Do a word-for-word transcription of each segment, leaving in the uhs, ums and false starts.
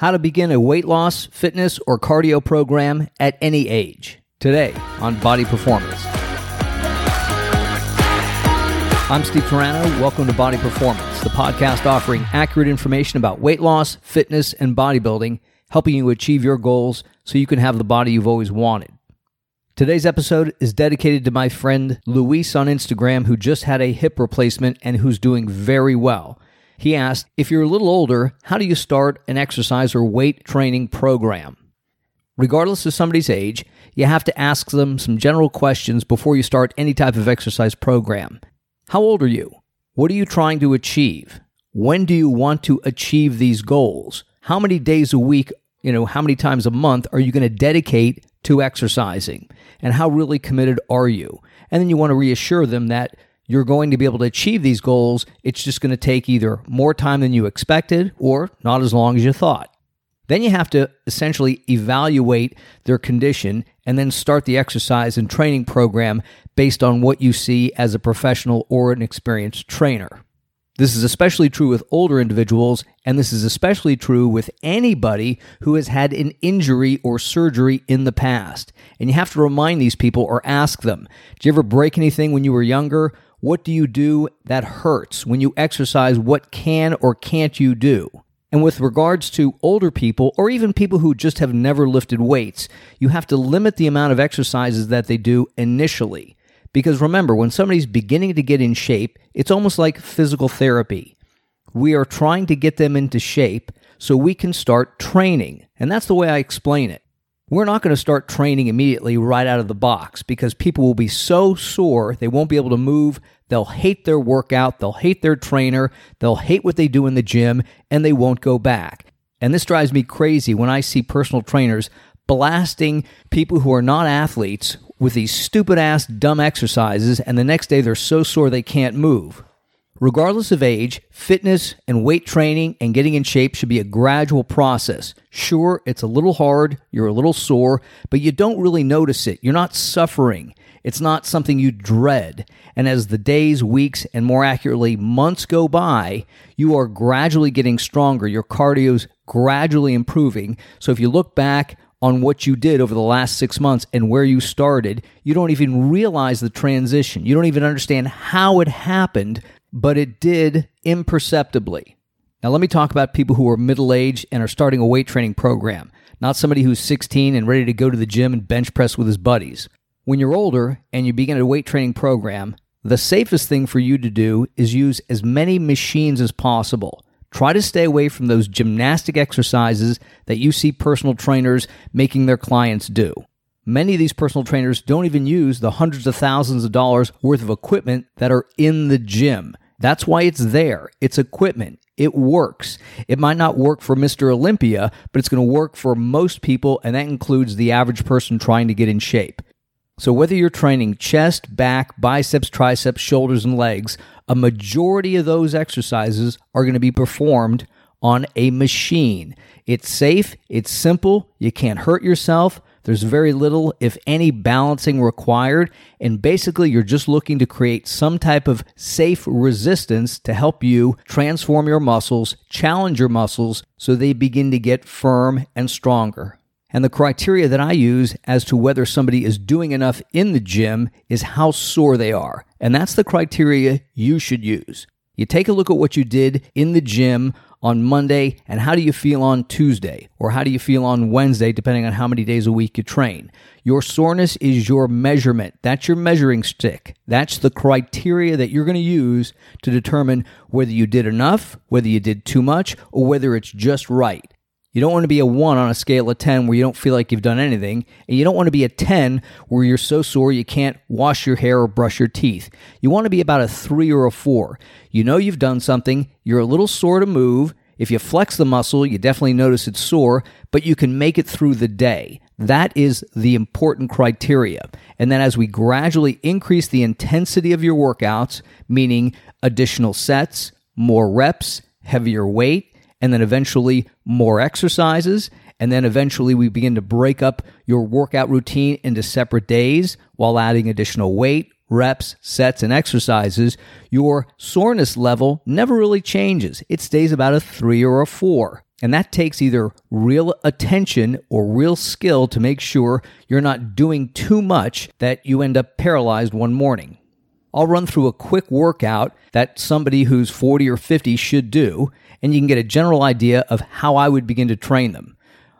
How to begin a weight loss, fitness, or cardio program at any age. Today on Body Performance. I'm Steve Tarano. Welcome to Body Performance, the podcast offering accurate information about weight loss, fitness, and bodybuilding, helping you achieve your goals so you can have the body you've always wanted. Today's episode is dedicated to my friend Luis on Instagram, who just had a hip replacement and who's doing very well. He asked, if you're a little older, how do you start an exercise or weight training program? Regardless of somebody's age, you have to ask them some general questions before you start any type of exercise program. How old are you? What are you trying to achieve? When do you want to achieve these goals? How many days a week, you know, how many times a month are you going to dedicate to exercising? And how really committed are you? And then you want to reassure them that you're going to be able to achieve these goals. It's just going to take either more time than you expected or not as long as you thought. Then you have to essentially evaluate their condition and then start the exercise and training program based on what you see as a professional or an experienced trainer. This is especially true with older individuals, and this is especially true with anybody who has had an injury or surgery in the past. And you have to remind these people or ask them, did you ever break anything when you were younger? What do you do that hurts? When you exercise, what can or can't you do? And with regards to older people, or even people who just have never lifted weights, you have to limit the amount of exercises that they do initially. Because remember, when somebody's beginning to get in shape, it's almost like physical therapy. We are trying to get them into shape so we can start training. And that's the way I explain it. We're not going to start training immediately right out of the box because people will be so sore, they won't be able to move, they'll hate their workout, they'll hate their trainer, they'll hate what they do in the gym, and they won't go back. And this drives me crazy when I see personal trainers blasting people who are not athletes with these stupid-ass dumb exercises, and the next day they're so sore they can't move. Regardless of age, fitness and weight training and getting in shape should be a gradual process. Sure, it's a little hard, you're a little sore, but you don't really notice it. You're not suffering. It's not something you dread. And as the days, weeks, and more accurately, months go by, you are gradually getting stronger. Your cardio's gradually improving. So if you look back on what you did over the last six months and where you started, you don't even realize the transition. You don't even understand how it happened, but it did imperceptibly. Now let me talk about people who are middle-aged and are starting a weight training program, not somebody who's sixteen and ready to go to the gym and bench press with his buddies. When you're older and you begin a weight training program, the safest thing for you to do is use as many machines as possible. Try to stay away from those gymnastic exercises that you see personal trainers making their clients do. Many of these personal trainers don't even use the hundreds of thousands of dollars worth of equipment that are in the gym. That's why it's there. It's equipment. It works. It might not work for Mister Olympia, but it's going to work for most people, and that includes the average person trying to get in shape. So whether you're training chest, back, biceps, triceps, shoulders, and legs, a majority of those exercises are going to be performed on a machine. It's safe, it's simple, you can't hurt yourself, there's very little, if any, balancing required, and basically you're just looking to create some type of safe resistance to help you transform your muscles, challenge your muscles, so they begin to get firm and stronger. And the criteria that I use as to whether somebody is doing enough in the gym is how sore they are. And that's the criteria you should use. You take a look at what you did in the gym on Monday and how do you feel on Tuesday or how do you feel on Wednesday, depending on how many days a week you train. Your soreness is your measurement. That's your measuring stick. That's the criteria that you're going to use to determine whether you did enough, whether you did too much, or whether it's just right. You don't want to be a one on a scale of ten where you don't feel like you've done anything, and you don't want to be a ten where you're so sore you can't wash your hair or brush your teeth. You want to be about a three or a four. You know you've done something, you're a little sore to move. If you flex the muscle, you definitely notice it's sore, but you can make it through the day. That is the important criteria. And then as we gradually increase the intensity of your workouts, meaning additional sets, more reps, heavier weight, and then eventually more exercises, and then eventually we begin to break up your workout routine into separate days while adding additional weight, reps, sets, and exercises, your soreness level never really changes. It stays about a three or a four. And that takes either real attention or real skill to make sure you're not doing too much that you end up paralyzed one morning. I'll run through a quick workout that somebody who's forty or fifty should do, and you can get a general idea of how I would begin to train them.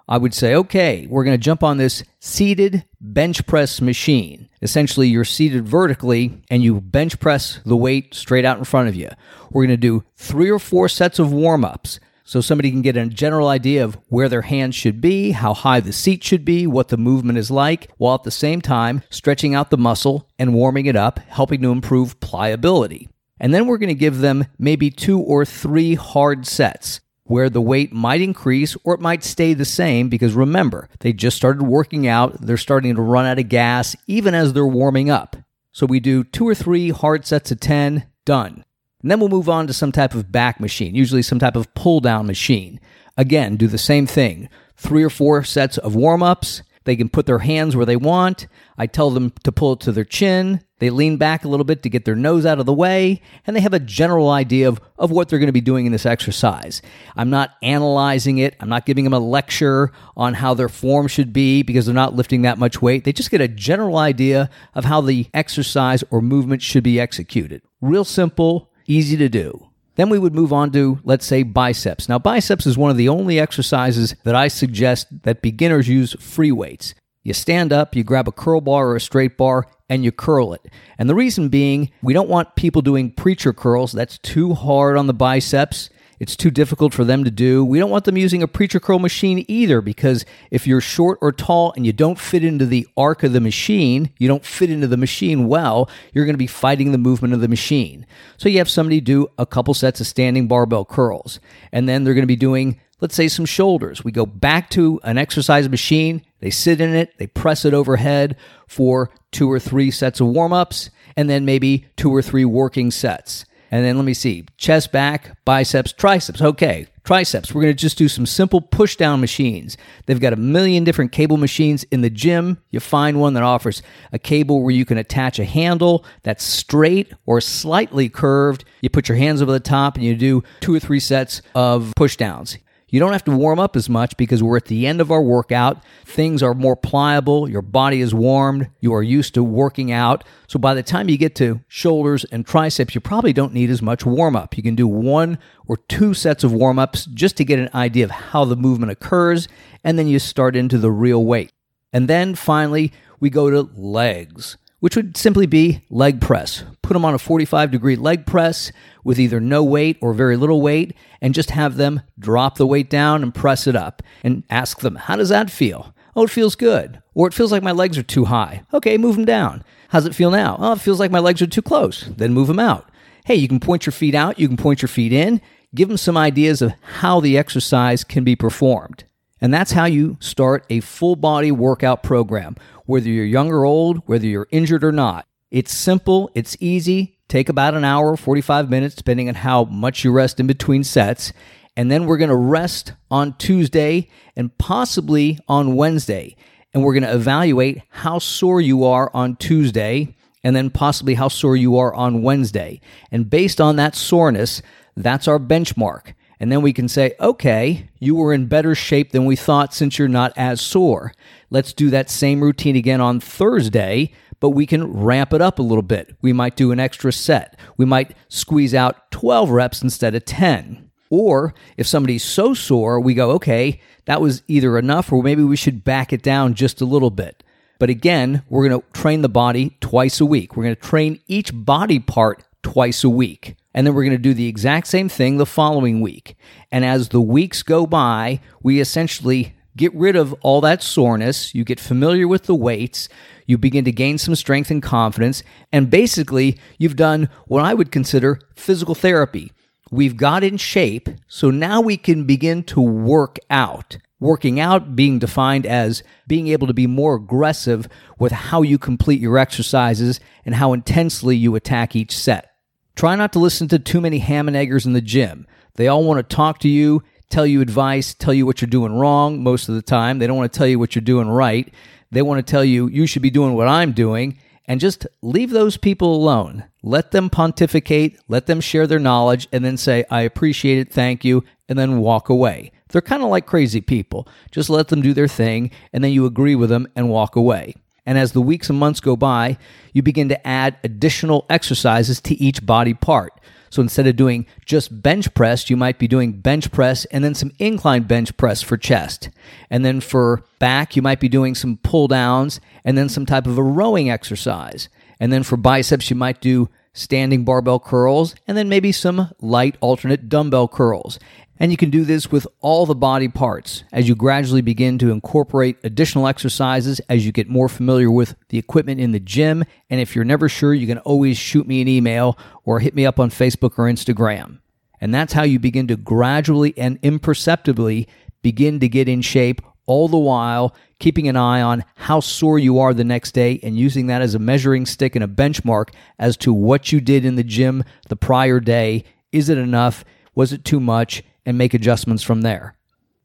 I would say, okay, we're going to jump on this seated bench press machine. Essentially, you're seated vertically, and you bench press the weight straight out in front of you. We're going to do three or four sets of warm-ups, so somebody can get a general idea of where their hands should be, how high the seat should be, what the movement is like, while at the same time stretching out the muscle and warming it up, helping to improve pliability. And then we're going to give them maybe two or three hard sets where the weight might increase or it might stay the same because remember, they just started working out, they're starting to run out of gas even as they're warming up. So we do two or three hard sets of ten, done. And then we'll move on to some type of back machine, usually some type of pull-down machine. Again, do the same thing. Three or four sets of warm-ups. They can put their hands where they want. I tell them to pull it to their chin. They lean back a little bit to get their nose out of the way, and they have a general idea of, of what they're going to be doing in this exercise. I'm not analyzing it. I'm not giving them a lecture on how their form should be because they're not lifting that much weight. They just get a general idea of how the exercise or movement should be executed. Real simple. Easy to do. Then we would move on to, let's say, biceps. Now, biceps is one of the only exercises that I suggest that beginners use free weights. You stand up, you grab a curl bar or a straight bar, and you curl it. And the reason being, we don't want people doing preacher curls. That's too hard on the biceps. It's too difficult for them to do. We don't want them using a preacher curl machine either because if you're short or tall and you don't fit into the arc of the machine, you don't fit into the machine well, you're going to be fighting the movement of the machine. So you have somebody do a couple sets of standing barbell curls, and then they're going to be doing, let's say, some shoulders. We go back to an exercise machine, they sit in it, they press it overhead for two or three sets of warm-ups, and then maybe two or three working sets. And then let me see, chest, back, biceps, triceps. Okay, triceps. We're going to just do some simple push-down machines. They've got a million different cable machines in the gym. You find one that offers a cable where you can attach a handle that's straight or slightly curved. You put your hands over the top and you do two or three sets of push-downs. You don't have to warm up as much because we're at the end of our workout. Things are more pliable. Your body is warmed. You are used to working out. So by the time you get to shoulders and triceps, you probably don't need as much warm up. You can do one or two sets of warm ups just to get an idea of how the movement occurs, and then you start into the real weight. And then finally, we go to legs, which would simply be leg press. Put them on a forty-five degree leg press with either no weight or very little weight and just have them drop the weight down and press it up and ask them, how does that feel? Oh, it feels good. Or it feels like my legs are too high. Okay, move them down. How's it feel now? Oh, it feels like my legs are too close. Then move them out. Hey, you can point your feet out. You can point your feet in. Give them some ideas of how the exercise can be performed. And that's how you start a full-body workout program, whether you're young or old, whether you're injured or not. It's simple, it's easy, take about an hour, forty-five minutes, depending on how much you rest in between sets. And then we're going to rest on Tuesday and possibly on Wednesday. And we're going to evaluate how sore you are on Tuesday and then possibly how sore you are on Wednesday. And based on that soreness, that's our benchmark. And then we can say, okay, you were in better shape than we thought since you're not as sore. Let's do that same routine again on Thursday, but we can ramp it up a little bit. We might do an extra set. We might squeeze out twelve reps instead of ten. Or if somebody's so sore, we go, okay, that was either enough or maybe we should back it down just a little bit. But again, we're going to train the body twice a week. We're going to train each body part twice a week. And then we're going to do the exact same thing the following week. And as the weeks go by, we essentially get rid of all that soreness. You get familiar with the weights. You begin to gain some strength and confidence. And basically, you've done what I would consider physical therapy. We've got in shape, so now we can begin to work out. Working out being defined as being able to be more aggressive with how you complete your exercises and how intensely you attack each set. Try not to listen to too many ham and eggers in the gym. They all want to talk to you, tell you advice, tell you what you're doing wrong most of the time. They don't want to tell you what you're doing right. They want to tell you, you should be doing what I'm doing. And just leave those people alone. Let them pontificate, let them share their knowledge, and then say, I appreciate it, thank you, and then walk away. They're kind of like crazy people. Just let them do their thing, and then you agree with them and walk away. And as the weeks and months go by, you begin to add additional exercises to each body part. So instead of doing just bench press, you might be doing bench press and then some incline bench press for chest. And then for back, you might be doing some pull downs and then some type of a rowing exercise. And then for biceps, you might do standing barbell curls, and then maybe some light alternate dumbbell curls. And you can do this with all the body parts as you gradually begin to incorporate additional exercises as you get more familiar with the equipment in the gym. And if you're never sure, you can always shoot me an email or hit me up on Facebook or Instagram. And that's how you begin to gradually and imperceptibly begin to get in shape, all the while keeping an eye on how sore you are the next day and using that as a measuring stick and a benchmark as to what you did in the gym the prior day. Is it enough? Was it too much? And make adjustments from there.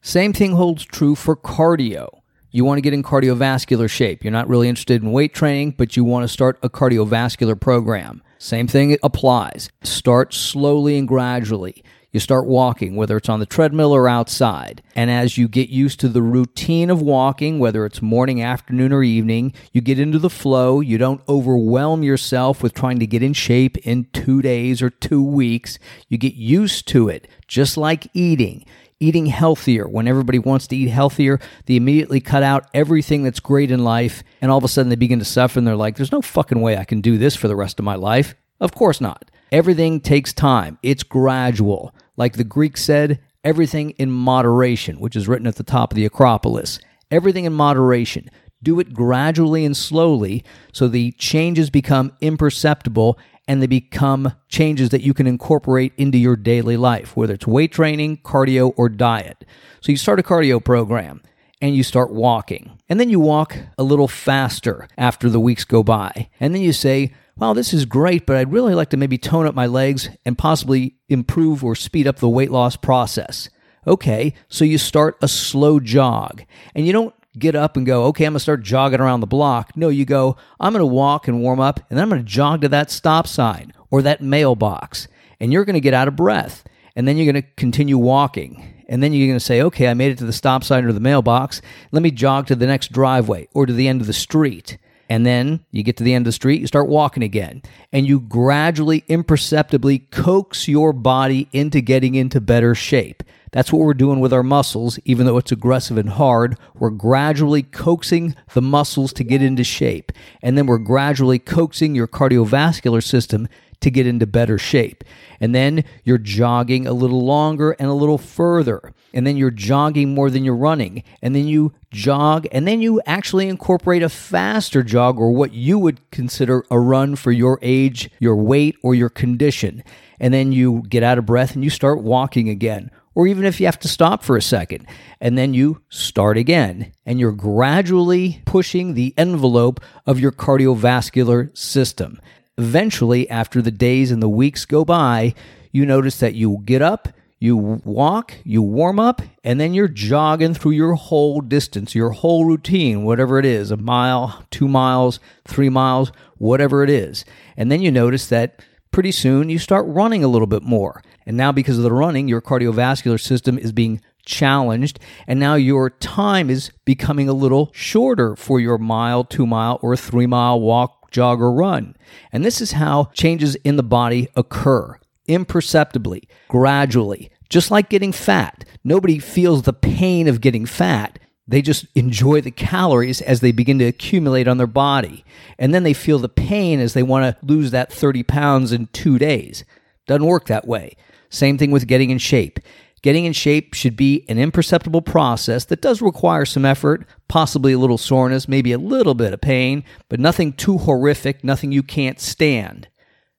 Same thing holds true for cardio. You want to get in cardiovascular shape. You're not really interested in weight training, but you want to start a cardiovascular program. Same thing applies. Start slowly and gradually. You start walking, whether it's on the treadmill or outside. And as you get used to the routine of walking, whether it's morning, afternoon, or evening, you get into the flow. You don't overwhelm yourself with trying to get in shape in two days or two weeks. You get used to it, just like eating. Eating healthier. When everybody wants to eat healthier, they immediately cut out everything that's great in life, and all of a sudden they begin to suffer, and they're like, there's no fucking way I can do this for the rest of my life. Of course not. Everything takes time. It's gradual. Like the Greeks said, everything in moderation, which is written at the top of the Acropolis. Everything in moderation. Do it gradually and slowly so the changes become imperceptible and they become changes that you can incorporate into your daily life, whether it's weight training, cardio, or diet. So you start a cardio program and you start walking. And then you walk a little faster after the weeks go by. And then you say, wow, this is great, but I'd really like to maybe tone up my legs and possibly improve or speed up the weight loss process. Okay, so you start a slow jog. And you don't get up and go, okay, I'm going to start jogging around the block. No, you go, I'm going to walk and warm up, and then I'm going to jog to that stop sign or that mailbox. And you're going to get out of breath. And then you're going to continue walking. And then you're going to say, okay, I made it to the stop sign or the mailbox. Let me jog to the next driveway or to the end of the street. And then you get to the end of the street, you start walking again. And you gradually, imperceptibly coax your body into getting into better shape. That's what we're doing with our muscles. Even though it's aggressive and hard, we're gradually coaxing the muscles to get into shape. And then we're gradually coaxing your cardiovascular system to get into better shape. And then you're jogging a little longer and a little further. And then you're jogging more than you're running. And then you jog, and then you actually incorporate a faster jog or what you would consider a run for your age, your weight, or your condition. And then you get out of breath and you start walking again. Or even if you have to stop for a second, and then you start again, and you're gradually pushing the envelope of your cardiovascular system. Eventually, after the days and the weeks go by, you notice that you get up, you walk, you warm up, and then you're jogging through your whole distance, your whole routine, whatever it is, a mile, two miles, three miles, whatever it is. And then you notice that pretty soon you start running a little bit more. And now because of the running, your cardiovascular system is being challenged, and now your time is becoming a little shorter for your mile, two mile, or three mile walk, jog, or run. And this is how changes in the body occur, imperceptibly, gradually, just like getting fat. Nobody feels the pain of getting fat. They just enjoy the calories as they begin to accumulate on their body. And then they feel the pain as they want to lose that thirty pounds in two days. Doesn't work that way. Same thing with getting in shape. Getting in shape should be an imperceptible process that does require some effort, possibly a little soreness, maybe a little bit of pain, but nothing too horrific, nothing you can't stand.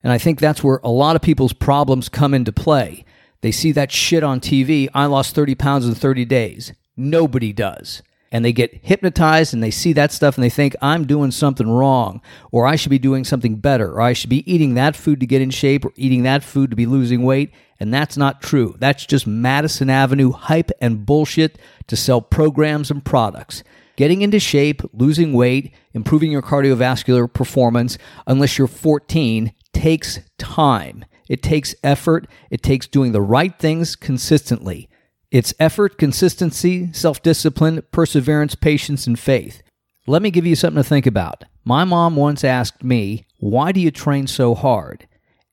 And I think that's where a lot of people's problems come into play. They see that shit on T V, I lost thirty pounds in thirty days. Nobody does. And they get hypnotized and they see that stuff and they think, I'm doing something wrong, or I should be doing something better, or I should be eating that food to get in shape, or eating that food to be losing weight. And that's not true. That's just Madison Avenue hype and bullshit to sell programs and products. Getting into shape, losing weight, improving your cardiovascular performance, unless you're fourteen, takes time. It takes effort. It takes doing the right things consistently. It's effort, consistency, self-discipline, perseverance, patience, and faith. Let me give you something to think about. My mom once asked me, why do you train so hard?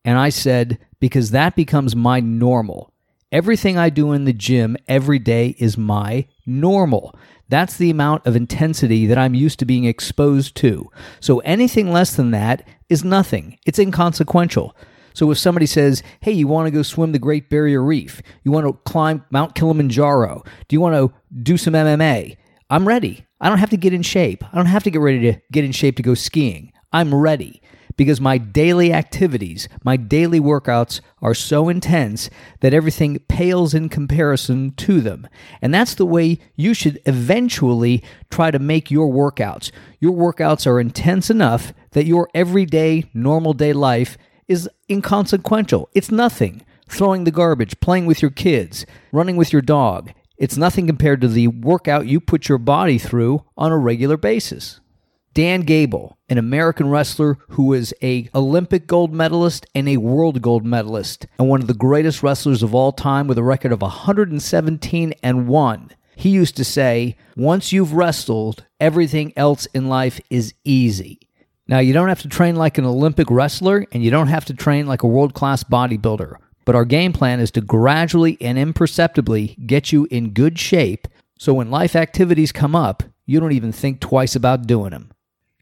And I said, because that becomes my normal. Everything I do in the gym every day is my normal. That's the amount of intensity that I'm used to being exposed to. So anything less than that is nothing. It's inconsequential. So if somebody says, hey, you want to go swim the Great Barrier Reef? You want to climb Mount Kilimanjaro? Do you want to do some M M A? I'm ready. I don't have to get in shape. I don't have to get ready to get in shape to go skiing. I'm ready because my daily activities, my daily workouts are so intense that everything pales in comparison to them. And that's the way you should eventually try to make your workouts. Your workouts are intense enough that your everyday, normal day life is inconsequential. It's nothing. Throwing the garbage, playing with your kids, running with your dog. It's nothing compared to the workout you put your body through on a regular basis. Dan Gable, an American wrestler who was an Olympic gold medalist and a world gold medalist, and one of the greatest wrestlers of all time with a record of one hundred seventeen and one. He used to say, once you've wrestled, everything else in life is easy. Now, you don't have to train like an Olympic wrestler, and you don't have to train like a world-class bodybuilder. But our game plan is to gradually and imperceptibly get you in good shape so when life activities come up, you don't even think twice about doing them.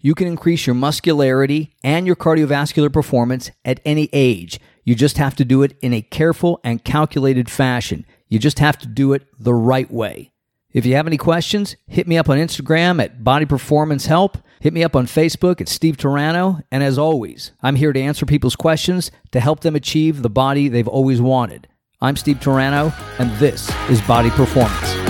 You can increase your muscularity and your cardiovascular performance at any age. You just have to do it in a careful and calculated fashion. You just have to do it the right way. If you have any questions, hit me up on Instagram at Body Performance Help. Hit me up on Facebook at Steve Tarano. And as always, I'm here to answer people's questions to help them achieve the body they've always wanted. I'm Steve Tarano, and this is Body Performance.